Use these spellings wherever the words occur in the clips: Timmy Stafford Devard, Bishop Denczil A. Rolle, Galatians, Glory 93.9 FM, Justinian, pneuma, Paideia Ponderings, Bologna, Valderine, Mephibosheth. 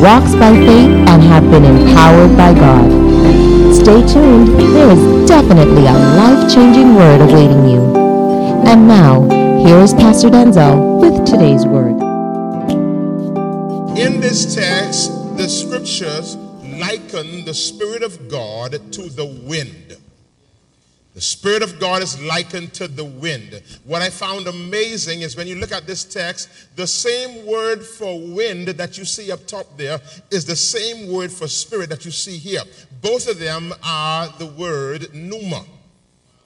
walks by faith, and have been empowered by God. Stay tuned. There is definitely a life-changing word awaiting you. And now, here is Pastor Denczil with today's word. In this text, the scriptures liken the Spirit of God to the wind. The Spirit of God is likened to the wind. What I found amazing is when you look at this text, the same word for wind that you see up top there is the same word for spirit that you see here. Both of them are the word pneuma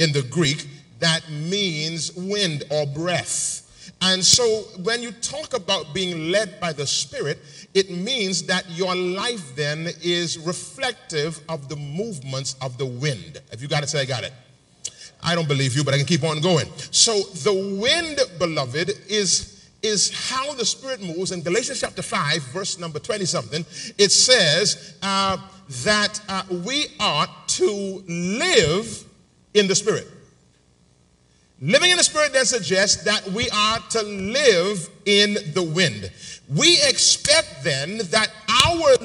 in the Greek that means wind or breath. And so when you talk about being led by the Spirit, it means that your life then is reflective of the movements of the wind. If you got it, say, I got it. I don't believe you, but I can keep on going. So the wind, beloved, is how the Spirit moves. In Galatians chapter 5, verse number 20-something, it says that we are to live in the Spirit. Living in the Spirit then suggests that we are to live in the wind. We expect then that our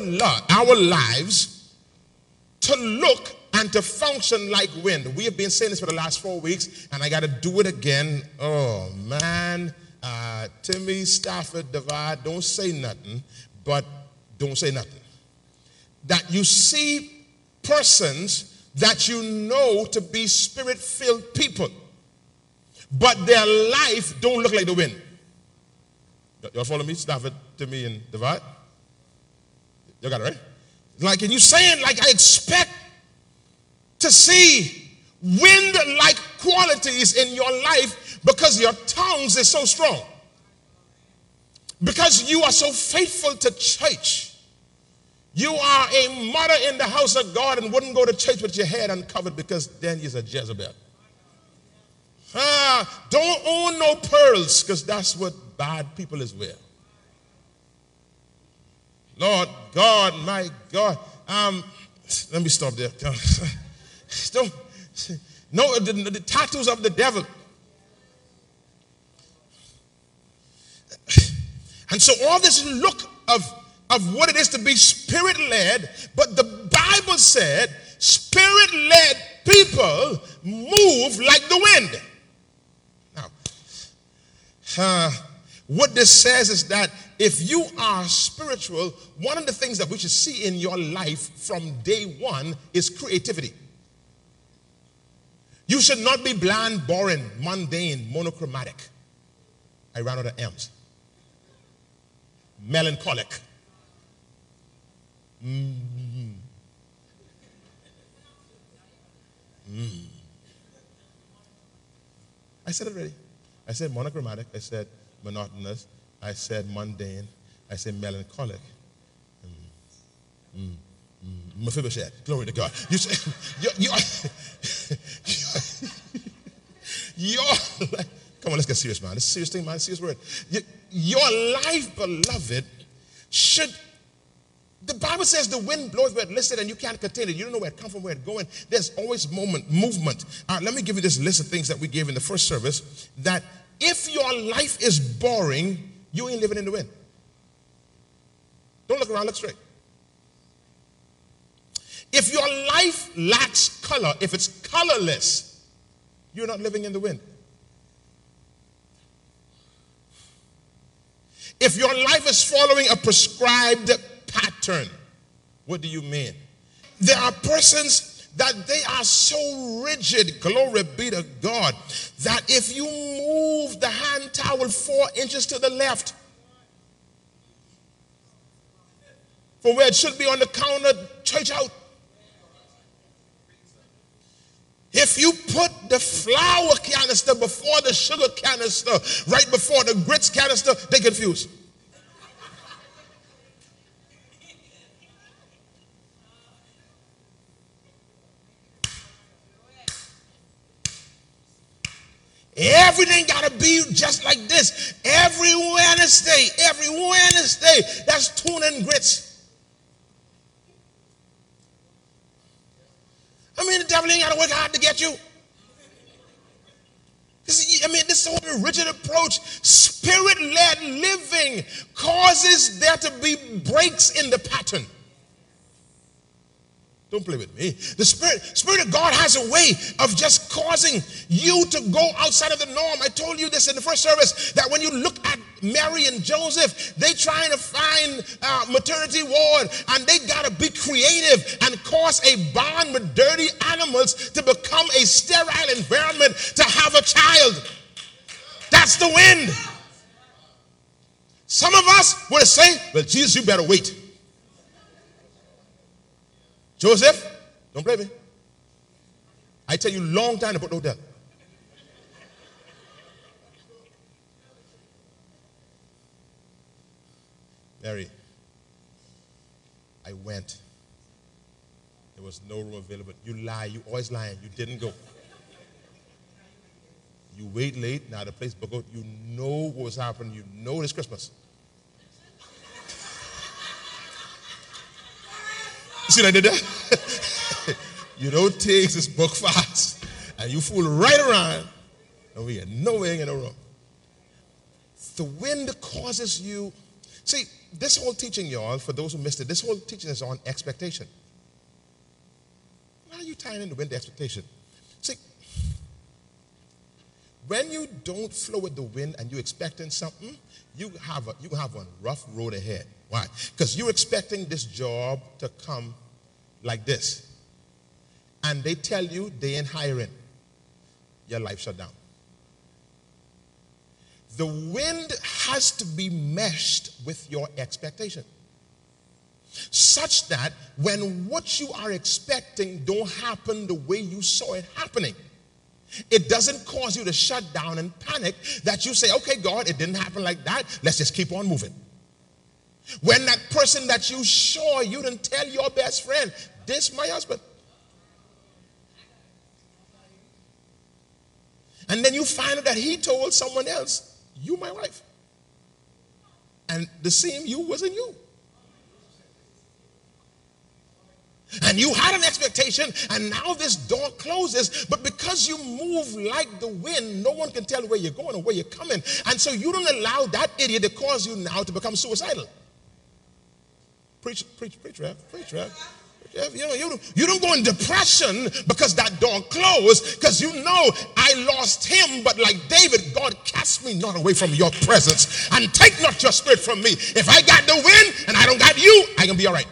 lives to look and to function like wind. We have been saying this for the last 4 weeks, and I got to do it again. Oh, man. Timmy Stafford Devard, don't say nothing, but don't say nothing. That you see persons that you know to be spirit-filled people, but their life don't look like the wind. Y'all follow me? Stafford, Timmy, and Devard? Y'all got it, right? Like, and you saying, like, I expect to see wind-like qualities in your life because your tongues is so strong. Because you are so faithful to church. You are a mother in the house of God and wouldn't go to church with your head uncovered because then you're a Jezebel. Don't own no pearls because that's what bad people is wear. Lord God, my God. Let me stop there. Don't. No, the tattoos of the devil. And so all this look of what it is to be spirit-led, but the Bible said spirit-led people move like the wind. What this says is that if you are spiritual, one of the things that we should see in your life from day one is creativity. You should not be bland, boring, mundane, monochromatic. I ran out of M's. Melancholic. I said it already. I said monochromatic, I said monotonous, I said mundane, I said melancholic. Mephibosheth, glory to God. You say, your come on, let's get serious, man. It's a serious thing, man, it's a serious word. Your life, beloved, should, the Bible says the wind blows where it listeth and you can't contain it. You don't know where it comes from, where it's going. There's always movement. Let me give you this list of things that we gave in the first service, that if your life is boring, you ain't living in the wind. Don't look around, look straight. If your life lacks color, if it's colorless, you're not living in the wind. If your life is following a prescribed pattern, what do you mean? There are persons that they are so rigid, glory be to God, that if you move the hand towel 4 inches to the left from where it should be on the counter, church out. If you put the flour canister before the sugar canister, right before the grits canister, they confuse. Everything got to be just like this. Every Wednesday, that's tuna and grits. I mean, the devil ain't got to work hard to get you. This whole rigid approach, spirit-led living causes there to be breaks in the pattern. Don't play with me. The Spirit of God has a way of just causing you to go outside of the norm. I told you this in the first service, that when you look at Mary and Joseph, they trying to find maternity ward, and they got to be creative and cause a bond with dirty animals to become a sterile environment to have a child. That's the wind. Some of us would say, well, Jesus, you better wait. Joseph, don't blame me. I tell you long time about Odell. Mary, I went. There was no room available. You lie. You always lying. You didn't go. You wait late. Now the place booked out. You know what was happening. You know it's Christmas. See what I did there? You don't take this book fast, and you fool right around, and we get nowhere in the room. The wind causes you. See, this whole teaching, y'all, for those who missed it, this whole teaching is on expectation. Why are you tying in the wind to expectation? See, when you don't flow with the wind and you're expecting something, you have a rough road ahead. Why? Because you're expecting this job to come like this. And they tell you they ain't hiring. Your life shut down. The wind has to be meshed with your expectation, such that when what you are expecting don't happen the way you saw it happening, it doesn't cause you to shut down and panic that you say, okay, God, it didn't happen like that. Let's just keep on moving. When that person that you saw, you didn't tell your best friend, this my husband. And then you find out that he told someone else, you my wife. And the same you wasn't you. And you had an expectation, and now this door closes. But because you move like the wind, no one can tell where you're going or where you're coming. And so you don't allow that idiot to cause you now to become suicidal. Preach, Rev. You don't go in depression because that door closed, because you know I lost him, but like David, God, cast me not away from your presence and take not your spirit from me. If I got the wind and I don't got you, I can be all right.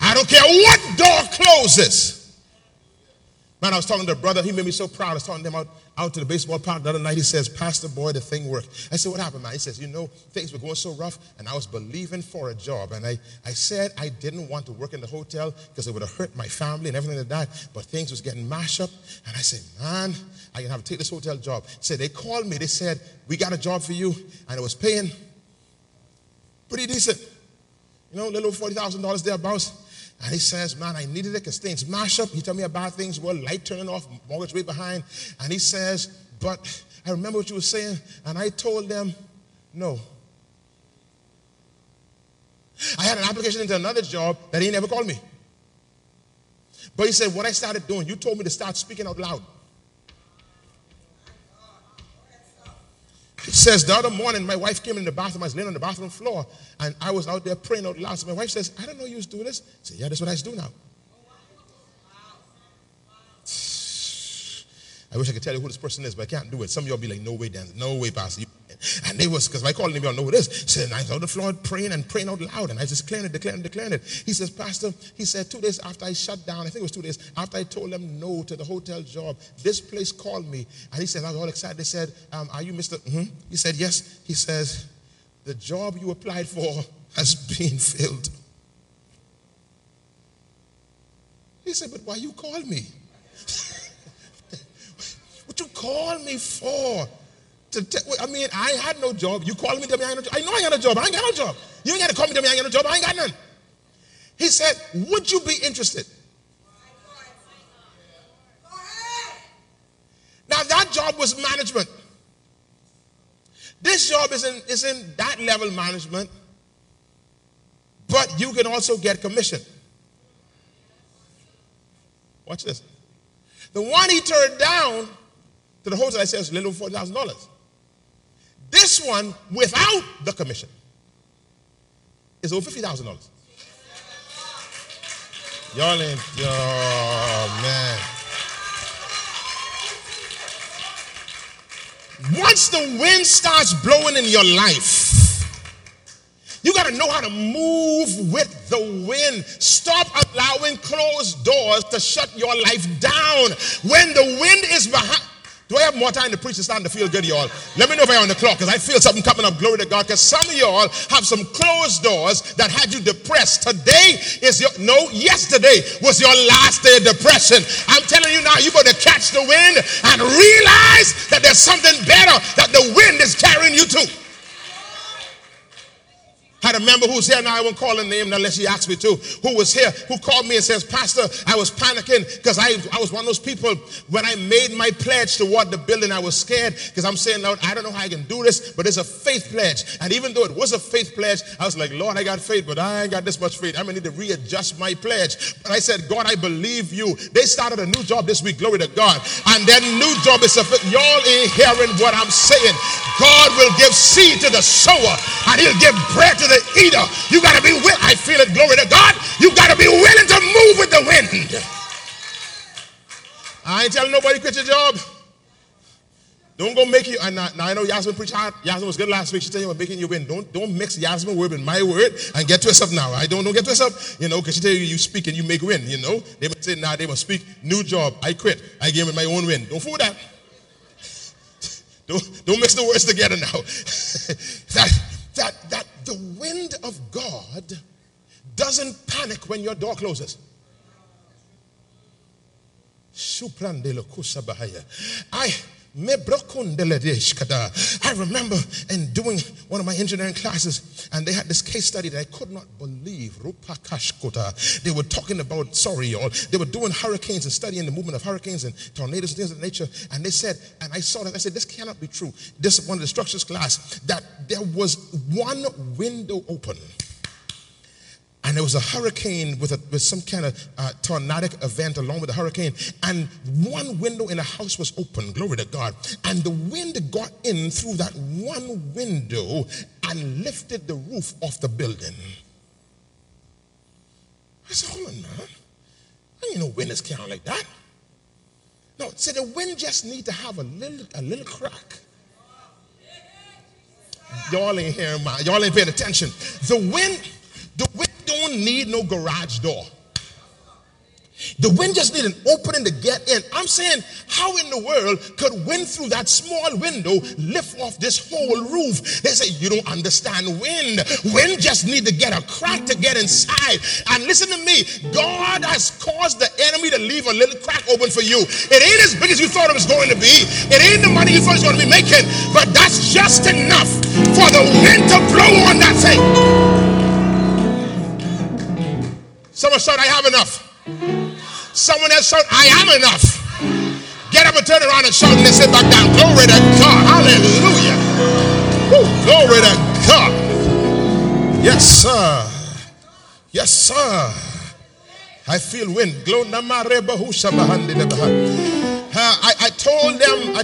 I don't care what door closes. Man, I was talking to a brother. He made me so proud. I was talking to him out to the baseball park the other night. He says, Pastor boy, the thing worked. I said, what happened, man? He says, you know, things were going so rough, and I was believing for a job. And I said I didn't want to work in the hotel because it would have hurt my family and everything like that. But things was getting mashed up. And I said, man, I can have to take this hotel job. So they called me. They said, we got a job for you. And it was paying pretty decent. You know, a little $40,000 thereabouts. And he says, man, I needed it because things mash up. He told me about things were light turning off, mortgage way behind. And he says, but I remember what you were saying. And I told them, no. I had an application into another job that he never called me. But he said, what I started doing, you told me to start speaking out loud. It says, the other morning, my wife came in the bathroom. I was laying on the bathroom floor, and I was out there praying out loud. So my wife says, I don't know you used to do this. I said, yeah, that's what I used to do now. I wish I could tell you who this person is, but I can't do it. Some of y'all be like, no way, Dan. No way, Pastor. And they was, because my calling him, y'all know who it is. So I was on the floor praying and praying out loud. And I just declaring it, declaring it, declaring it. He says, Pastor, he said, 2 days after I shut down, I think it was 2 days, after I told them no to the hotel job, this place called me. And he said, I was all excited. They said, are you Mr. Mm-hmm? He said, yes. He says, the job you applied for has been filled. He said, but why you call me? What you call me for? I mean, I had no job. You called me, tell me I ain't no job. I know I got a job. I ain't got no job. You ain't got to call me, tell me I ain't got no job. I ain't got none. He said, would you be interested? Now, that job was management. This job is in that level management, but you can also get commission. Watch this. The one he turned down to the hotel, I said, it's a little over $40,000. This one, without the commission, is over $50,000. Y'all ain't, oh, man. Once the wind starts blowing in your life, you got to know how to move with the wind. Stop allowing closed doors to shut your life down. When the wind is behind... Do I have more time to preach? It's starting to feel good, y'all. Let me know if I'm on the clock, because I feel something coming up. Glory to God, because some of y'all have some closed doors that had you depressed. Today is your... No, yesterday was your last day of depression. I'm telling you now, you're going to catch the wind and realize that there's something better that the wind is carrying you to. I had a member who's here now, I won't call her name unless she asks me to, who was here, who called me and says, Pastor, I was panicking because I was one of those people, when I made my pledge toward the building, I was scared because I'm saying, Lord, I don't know how I can do this, but it's a faith pledge. And even though it was a faith pledge, I was like, Lord, I got faith, but I ain't got this much faith. I'm going to need to readjust my pledge. But I said, God, I believe you. They started a new job this week, glory to God. And their new job is a faith. Y'all ain't hearing what I'm saying. God will give seed to the sower, and he'll give bread to the eater. You got to be willing. I feel it, glory to God. You got to be willing to move with the wind. I ain't telling nobody quit your job. Don't go make you. And now I know Yasmin preached hard. Yasmin was good last week. She tell you about making you win. Don't mix Yasmin's word with my word and get twisted up now. I don't get twisted up, you know, because she tell you you speak and you make win, you know. They must say, nah, they must speak. New job. I quit. I gave it my own win. Don't fool that. Don't mix the words together now. That the wind of God doesn't panic when your door closes. I remember in doing one of my engineering classes, and they had this case study that I could not believe. They were talking about, sorry y'all, they were doing hurricanes and studying the movement of hurricanes and tornadoes and things of nature. And they said, and I saw that, I said, this cannot be true. This is one of the structures class, that there was one window open. And there was a hurricane with some kind of tornadic event along with the hurricane. And one window in the house was open, glory to God. And the wind got in through that one window and lifted the roof off the building. I said, hold on, man. I ain't no wind is carrying like that. No, see, the wind just need to have a little crack. Y'all ain't hearing my, y'all ain't paying attention. The wind don't need no garage door. The wind just need an opening to get in. I'm saying, how in the world could wind through that small window lift off this whole roof? They say, you don't understand wind. Wind just need to get a crack to get inside. And listen to me, God has caused the enemy to leave a little crack open for you. It ain't as big as you thought it was going to be. It ain't the money you thought it was going to be making. But that's just enough for the wind to blow on that thing. Someone shout, I have enough. Someone else shout, I am enough. Get up and turn around and shout and sit back down. Glory to God. Hallelujah. Woo. Glory to God. Yes, sir. Yes, sir. I feel wind. I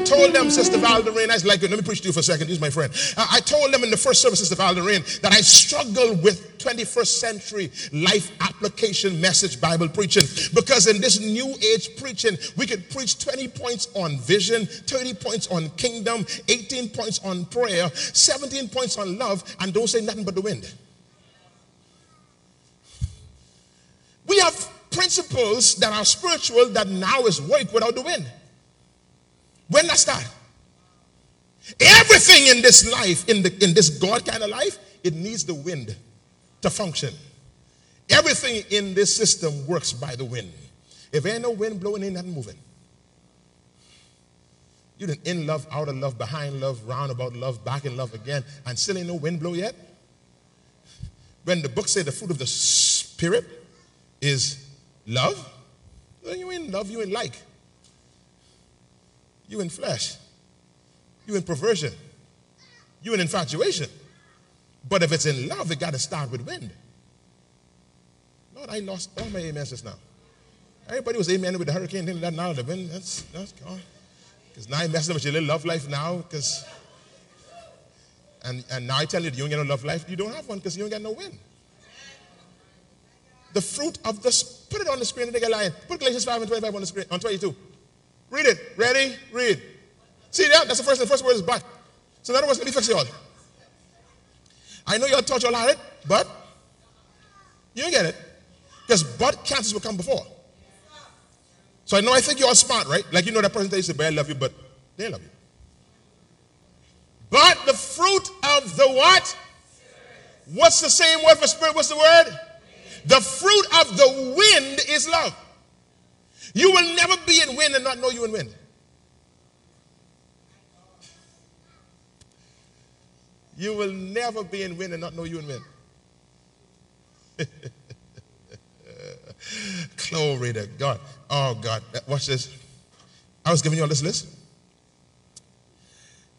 told them, Sister Valderine, I was like, let me preach to you for a second. This is my friend. I told them in the first service, Sister Valderine, that I struggled with 21st century life application message Bible preaching, because in this new age preaching, we could preach 20 points on vision, 30 points on kingdom, 18 points on prayer, 17 points on love, and don't say nothing but the wind. We have principles that are spiritual that now is work without the wind. When does that start? Everything in this life, in this God kind of life, it needs the wind to function. Everything in this system works by the wind. If there ain't no wind blowing, ain't nothing moving. You done in love, out of love, behind love, round about love, back in love again, and still ain't no wind blow yet. When the book say the fruit of the Spirit is love, well, you ain't love, you ain't like. You in flesh. You in perversion. You in infatuation. But if it's in love, it got to start with wind. Lord, I lost all my amens just now. Everybody was amening with the hurricane thing, that now the wind, that's gone. Because now you're messing up with your little love life now, because, and now I tell you, you don't get no love life, you don't have one because you don't get no wind. The fruit of the, put it on the screen and take a line. Put Galatians 5 and 25 on the screen, on 22. Read it. Ready? Read. See that? That's the first. The first word is but. So in other words, let me fix it all. I know y'all taught y'all how it, but you don't get it. Because but cancers will come before. So I know I think you're all smart, right? Like you know that person that you say, but I love you, but they love you. But the fruit of the what? What's the same word for spirit? What's the word? The fruit of the wind is love. You will never be in wind and not know you in wind. You will never be in wind and not know you in wind. Glory to God. Oh, God. Watch this. I was giving you all this list.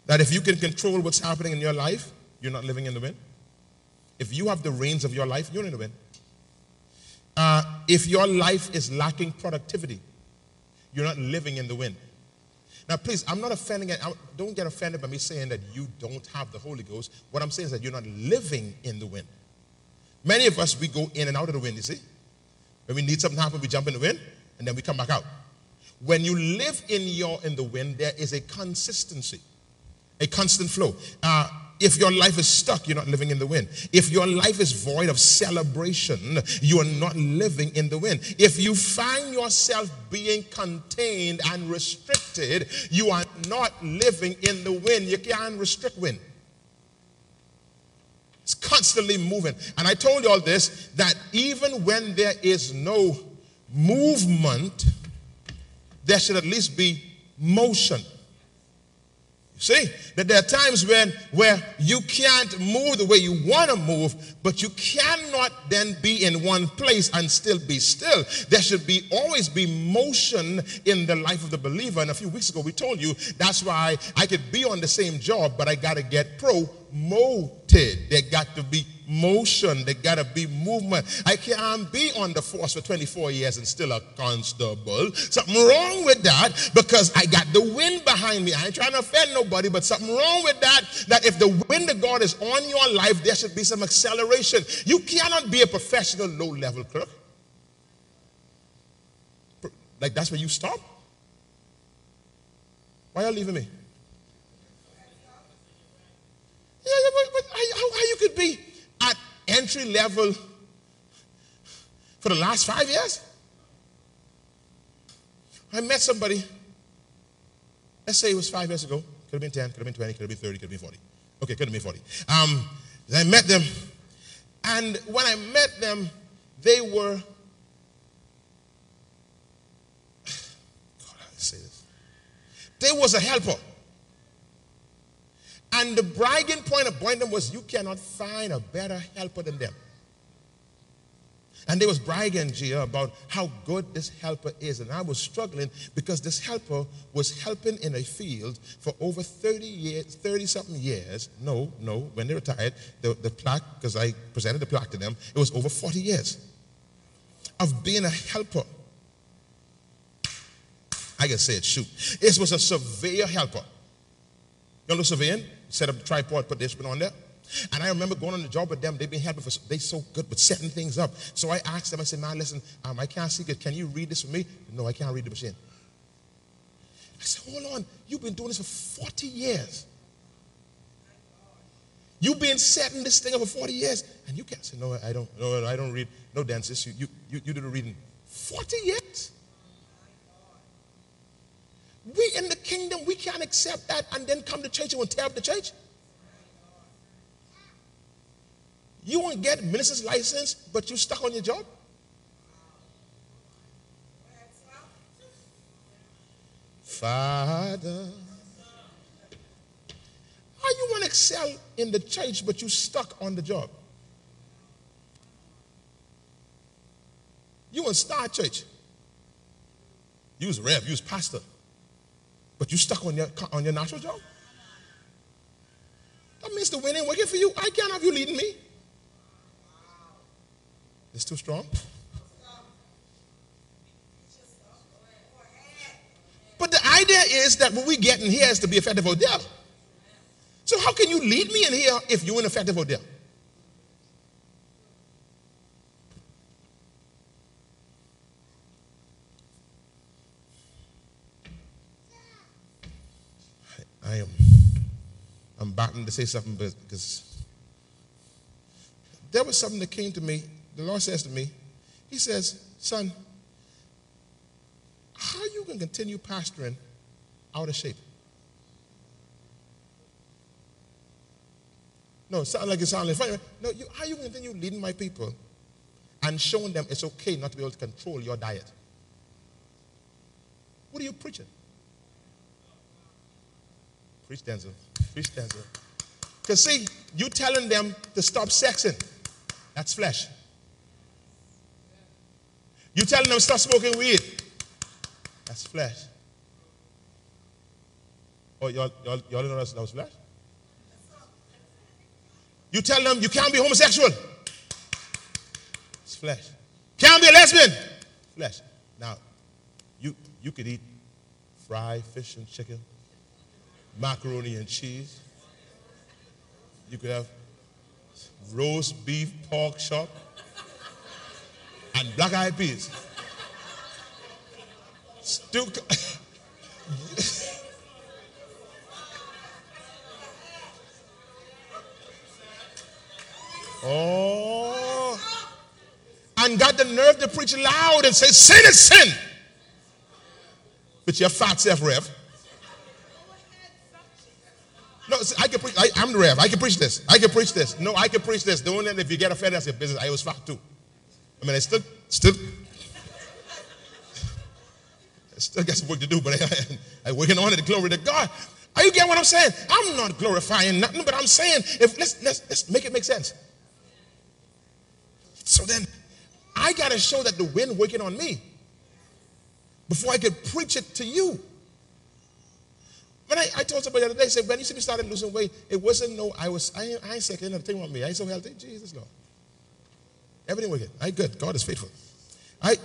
That if you can control what's happening in your life, you're not living in the wind. If you have the reins of your life, you're in the wind. If your life is lacking productivity, you're not living in the wind. Now, please, I'm not offending. Don't get offended by me saying that you don't have the Holy Ghost. What I'm saying is that you're not living in the wind. Many of us, we go in and out of the wind, you see. When we need something to happen, we jump in the wind, and then we come back out. When you live in the wind, there is a consistency, a constant flow. If your life is stuck, you're not living in the wind. If your life is void of celebration, you are not living in the wind. If you find yourself being contained and restricted, you are not living in the wind. You can't restrict wind. It's constantly moving. And I told you all this, that even when there is no movement, there should at least be motion. See, that there are times where you can't move the way you want to move, but you cannot then be in one place and still be still. There should be always be motion in the life of the believer. And a few weeks ago we told you that's why I could be on the same job, but I got to get promoted. There got to be motion. There got to be movement. I can't be on the force for 24 years and still a constable. Something wrong with that, because I got the wind behind me. I ain't trying to offend nobody, but something wrong with that, that if the wind of God is on your life, there should be some acceleration. You cannot be a professional low-level clerk. Like, that's where you stop? Why are you leaving me? Yeah, but how you could be at entry level for the last 5 years? I met somebody, let's say it was 5 years ago. Could have been 10, could have been 20, could have been 30, could have been 40. Okay, could have been 40. I met them, and when I met them, they were, God, how do I say this? They was a helper. And the bragging point about them was, you cannot find a better helper than them. And they was bragging, Gia, about how good this helper is. And I was struggling because this helper was helping in a field for over 30 years, 30-something years. No, when they retired, the plaque, because I presented the plaque to them, it was over 40 years of being a helper. I just said shoot. It was a surveyor helper. You know, surveying, set up a tripod, put the instrument on there. And I remember going on the job with them. They've been helping for, they're so good with setting things up. So I asked them, I said, man, listen, I can't see good. Can you read this for me? No, I can't read the machine. I said, hold on, you've been doing this for 40 years. You've been setting this thing up for 40 years. And you can't say, no, I don't, no, I don't read. No, Denczil, you do the reading. 40 years? We in the kingdom, we can't accept that and then come to church and we'll tear up the church. You won't get minister's license, but you're stuck on your job. Father, how you want to excel in the church, but you're stuck on the job? You want to start church. You was rev, you was pastor, but you stuck on your natural job. That means the wind ain't working for you. I can't have you leading me. It's too strong. But the idea is that what we get in here is to be effective out there. So how can you lead me in here if you're ineffective out there? I'm battling to say something because there was something that came to me. The Lord says to me, he says, son, how are you going to continue pastoring out of shape? No, it sounds like it's sounding funny. No, how are you going to continue leading my people and showing them it's okay not to be able to control your diet? What are you preaching? Preach, Denczil. Preach, Denczil. Because see, you're telling them to stop sexing. That's flesh. You telling them stop smoking weed. That's flesh. Oh, y'all didn't know that was flesh? You tell them you can't be homosexual. It's flesh. Can't be a lesbian. Flesh. Now, you could eat fried fish and chicken, macaroni and cheese. You could have roast beef, pork chop. And black eyed peas. Oh. And got the nerve to preach loud and say, sin is sin. But you're fat self, Rev. No, see, I can preach. I'm the Rev. I can preach this. I can preach this. No, I can preach this. Don't, if you get offended, that's your business. I was fat too. I mean, I still got some work to do, but I'm working on it, the glory to God. Are you getting what I'm saying? I'm not glorifying nothing, but I'm saying, if let's make it make sense. So then, I got to show that the wind working on me before I could preach it to you. When I told somebody the other day, I said, when you see me started losing weight, it wasn't no, I ain't sick, ain't nothing about me. I ain't so healthy. Jesus, Lord. Everything wicked. I good. God is faithful. I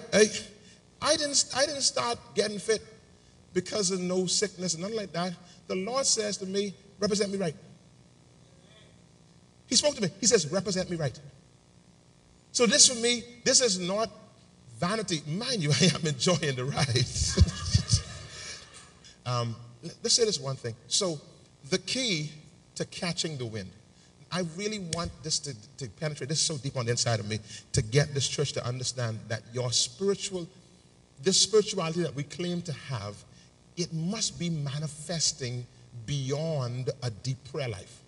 didn't start getting fit because of no sickness and nothing like that. The Lord says to me, represent me right. He spoke to me. He says, represent me right. So this for me, this is not vanity. Mind you, I am enjoying the ride. Let's say this one thing. So the key to catching the wind. I really want this to penetrate. This is so deep on the inside of me to get this church to understand that this spirituality that we claim to have, it must be manifesting beyond a deep prayer life.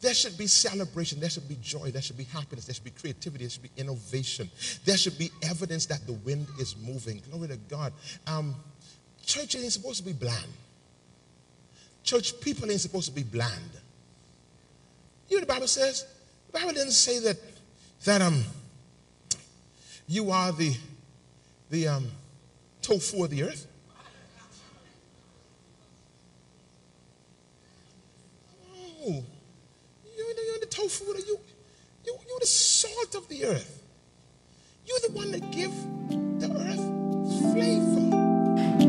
There should be celebration. There should be joy. There should be happiness. There should be creativity. There should be innovation. There should be evidence that the wind is moving. Glory to God. Church ain't supposed to be bland. Church people ain't supposed to be bland. You know what the Bible says? The Bible doesn't say that you are the tofu of the earth. No, you're the tofu. You're the salt of the earth. You're the one that gives the earth flavor.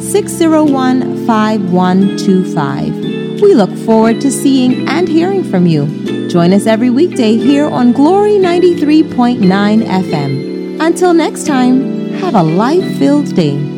601-5125. We look forward to seeing and hearing from you. Join us every weekday here on Glory 93.9 FM. Until next time, have a life-filled day.